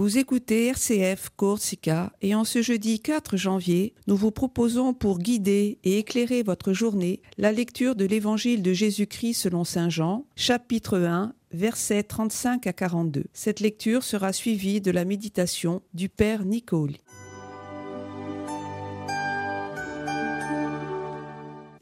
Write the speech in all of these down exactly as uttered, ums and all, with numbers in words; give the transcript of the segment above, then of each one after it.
Vous écoutez R C F Corsica et en ce jeudi quatre janvier, nous vous proposons pour guider et éclairer votre journée la lecture de l'Évangile de Jésus-Christ selon saint Jean, chapitre un, versets trente-cinq à quarante-deux. Cette lecture sera suivie de la méditation du Père Nicoli.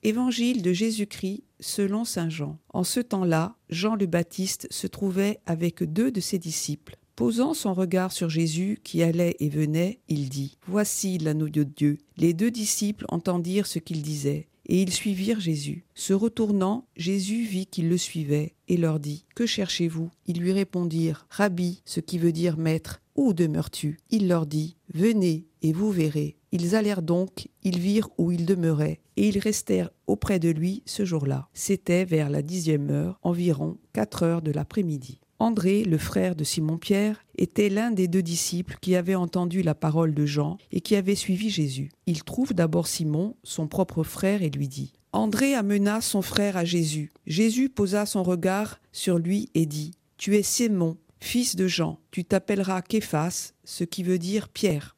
Évangile de Jésus-Christ selon saint Jean. En ce temps-là, Jean le Baptiste se trouvait avec deux de ses disciples. Posant son regard sur Jésus qui allait et venait, il dit « Voici l'agneau de Dieu ». Les deux disciples entendirent ce qu'il disait, et ils suivirent Jésus. Se retournant, Jésus vit qu'ils le suivaient, et leur dit « Que cherchez-vous » Ils lui répondirent « Rabbi », ce qui veut dire « Maître ». « Où demeures-tu » Il leur dit « Venez et vous verrez ». Ils allèrent donc, ils virent où il demeurait, et ils restèrent auprès de lui ce jour-là. C'était vers la dixième heure, environ quatre heures de l'après-midi. André, le frère de Simon-Pierre, était l'un des deux disciples qui avait entendu la parole de Jean et qui avait suivi Jésus. Il trouve d'abord Simon, son propre frère, et lui dit « André amena son frère à Jésus. Jésus posa son regard sur lui et dit « Tu es Simon, fils de Jean, tu t'appelleras Képhas, ce qui veut dire Pierre. »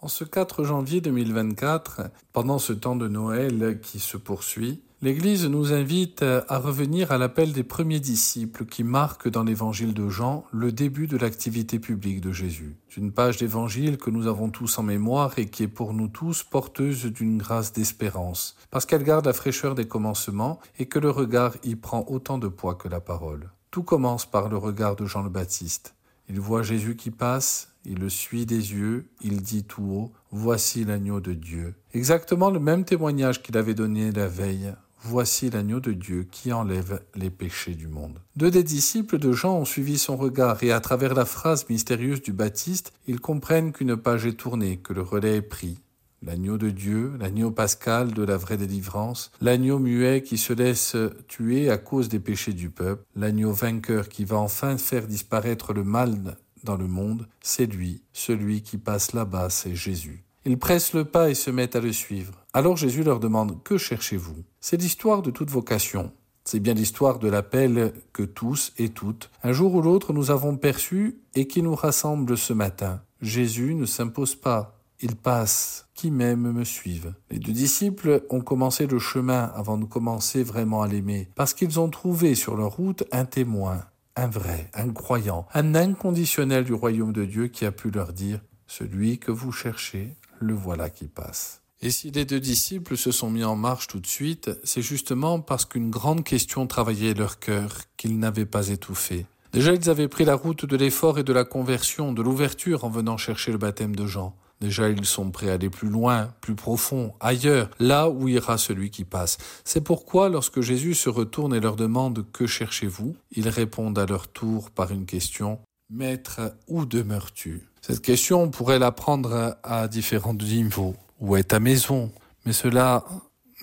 En ce quatre janvier deux mille vingt-quatre, pendant ce temps de Noël qui se poursuit, l'Église nous invite à revenir à l'appel des premiers disciples qui marquent dans l'Évangile de Jean le début de l'activité publique de Jésus. C'est une page d'Évangile que nous avons tous en mémoire et qui est pour nous tous porteuse d'une grâce d'espérance, parce qu'elle garde la fraîcheur des commencements et que le regard y prend autant de poids que la parole. Tout commence par le regard de Jean le Baptiste. Il voit Jésus qui passe, il le suit des yeux, il dit tout haut « Voici l'agneau de Dieu ». Exactement le même témoignage qu'il avait donné la veille. Voici l'agneau de Dieu qui enlève les péchés du monde. Deux des disciples de Jean ont suivi son regard et à travers la phrase mystérieuse du Baptiste, ils comprennent qu'une page est tournée, que le relais est pris. L'agneau de Dieu, l'agneau pascal de la vraie délivrance, l'agneau muet qui se laisse tuer à cause des péchés du peuple, l'agneau vainqueur qui va enfin faire disparaître le mal dans le monde, c'est lui, celui qui passe là-bas, c'est Jésus. Ils pressent le pas et se mettent à le suivre. Alors Jésus leur demande « Que cherchez-vous » C'est l'histoire de toute vocation. C'est bien l'histoire de l'appel que tous et toutes, un jour ou l'autre, nous avons perçu et qui nous rassemble ce matin. Jésus ne s'impose pas. Il passe. Qui m'aime me suive. Les deux disciples ont commencé le chemin avant de commencer vraiment à l'aimer, parce qu'ils ont trouvé sur leur route un témoin, un vrai, un croyant, un inconditionnel du royaume de Dieu qui a pu leur dire « Celui que vous cherchez, le voilà qui passe ». Et si les deux disciples se sont mis en marche tout de suite, c'est justement parce qu'une grande question travaillait leur cœur, qu'ils n'avaient pas étouffé. Déjà, ils avaient pris la route de l'effort et de la conversion, de l'ouverture en venant chercher le baptême de Jean. Déjà, ils sont prêts à aller plus loin, plus profond, ailleurs, là où ira celui qui passe. C'est pourquoi, lorsque Jésus se retourne et leur demande « Que cherchez-vous » ils répondent à leur tour par une question « Maître, où demeures-tu » Cette question, on pourrait la prendre à différents niveaux. Où est ta maison ? Mais cela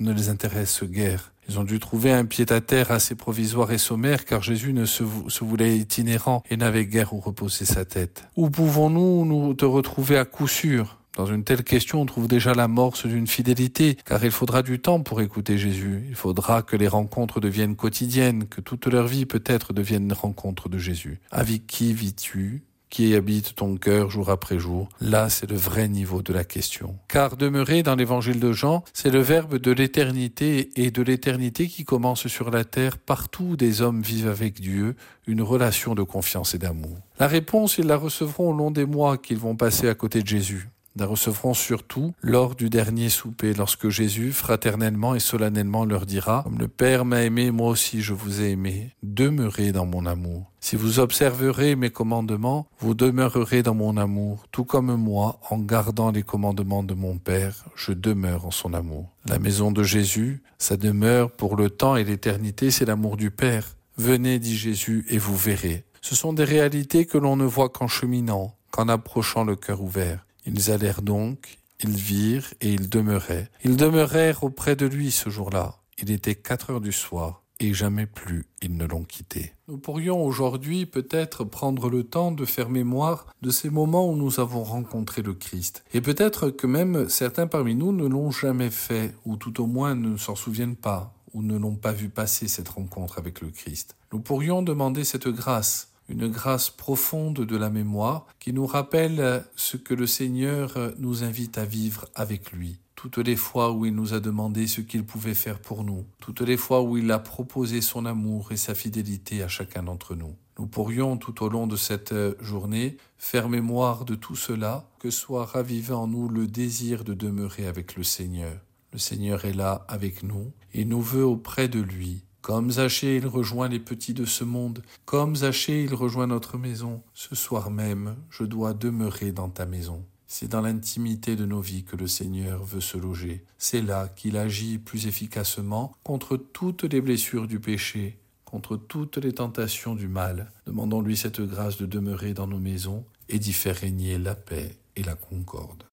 ne les intéresse guère. Ils ont dû trouver un pied-à-terre assez provisoire et sommaire, car Jésus ne se, vou- se voulait itinérant et n'avait guère où reposer sa tête. Où pouvons-nous nous te retrouver à coup sûr ? Dans une telle question, on trouve déjà l'amorce d'une fidélité, car il faudra du temps pour écouter Jésus. Il faudra que les rencontres deviennent quotidiennes, que toute leur vie peut-être devienne rencontre de Jésus. Avec qui vis-tu ? Qui habite ton cœur jour après jour. Là, c'est le vrai niveau de la question. Car demeurer dans l'évangile de Jean, c'est le verbe de l'éternité et de l'éternité qui commence sur la terre, partout où des hommes vivent avec Dieu, une relation de confiance et d'amour. La réponse, ils la recevront au long des mois qu'ils vont passer à côté de Jésus. La recevront surtout lors du dernier souper, lorsque Jésus fraternellement et solennellement leur dira « Comme le Père m'a aimé, moi aussi je vous ai aimé, demeurez dans mon amour. Si vous observerez mes commandements, vous demeurerez dans mon amour, tout comme moi, en gardant les commandements de mon Père, je demeure en son amour. » La maison de Jésus, sa demeure pour le temps et l'éternité, c'est l'amour du Père. « Venez, dit Jésus, et vous verrez. » Ce sont des réalités que l'on ne voit qu'en cheminant, qu'en approchant le cœur ouvert. Ils allèrent donc, ils virent et ils demeuraient. Ils demeurèrent auprès de lui ce jour-là. Il était quatre heures du soir et jamais plus ils ne l'ont quitté. Nous pourrions aujourd'hui peut-être prendre le temps de faire mémoire de ces moments où nous avons rencontré le Christ. Et peut-être que même certains parmi nous ne l'ont jamais fait, ou tout au moins ne s'en souviennent pas, ou ne l'ont pas vu passer cette rencontre avec le Christ. Nous pourrions demander cette grâce, une grâce profonde de la mémoire qui nous rappelle ce que le Seigneur nous invite à vivre avec lui. Toutes les fois où il nous a demandé ce qu'il pouvait faire pour nous, toutes les fois où il a proposé son amour et sa fidélité à chacun d'entre nous. Nous pourrions tout au long de cette journée faire mémoire de tout cela, que soit ravivé en nous le désir de demeurer avec le Seigneur. Le Seigneur est là avec nous et nous veut auprès de lui. Comme Zachée, il rejoint les petits de ce monde. Comme Zachée, il rejoint notre maison. Ce soir même, je dois demeurer dans ta maison. C'est dans l'intimité de nos vies que le Seigneur veut se loger. C'est là qu'il agit plus efficacement contre toutes les blessures du péché, contre toutes les tentations du mal. Demandons-lui cette grâce de demeurer dans nos maisons et d'y faire régner la paix et la concorde.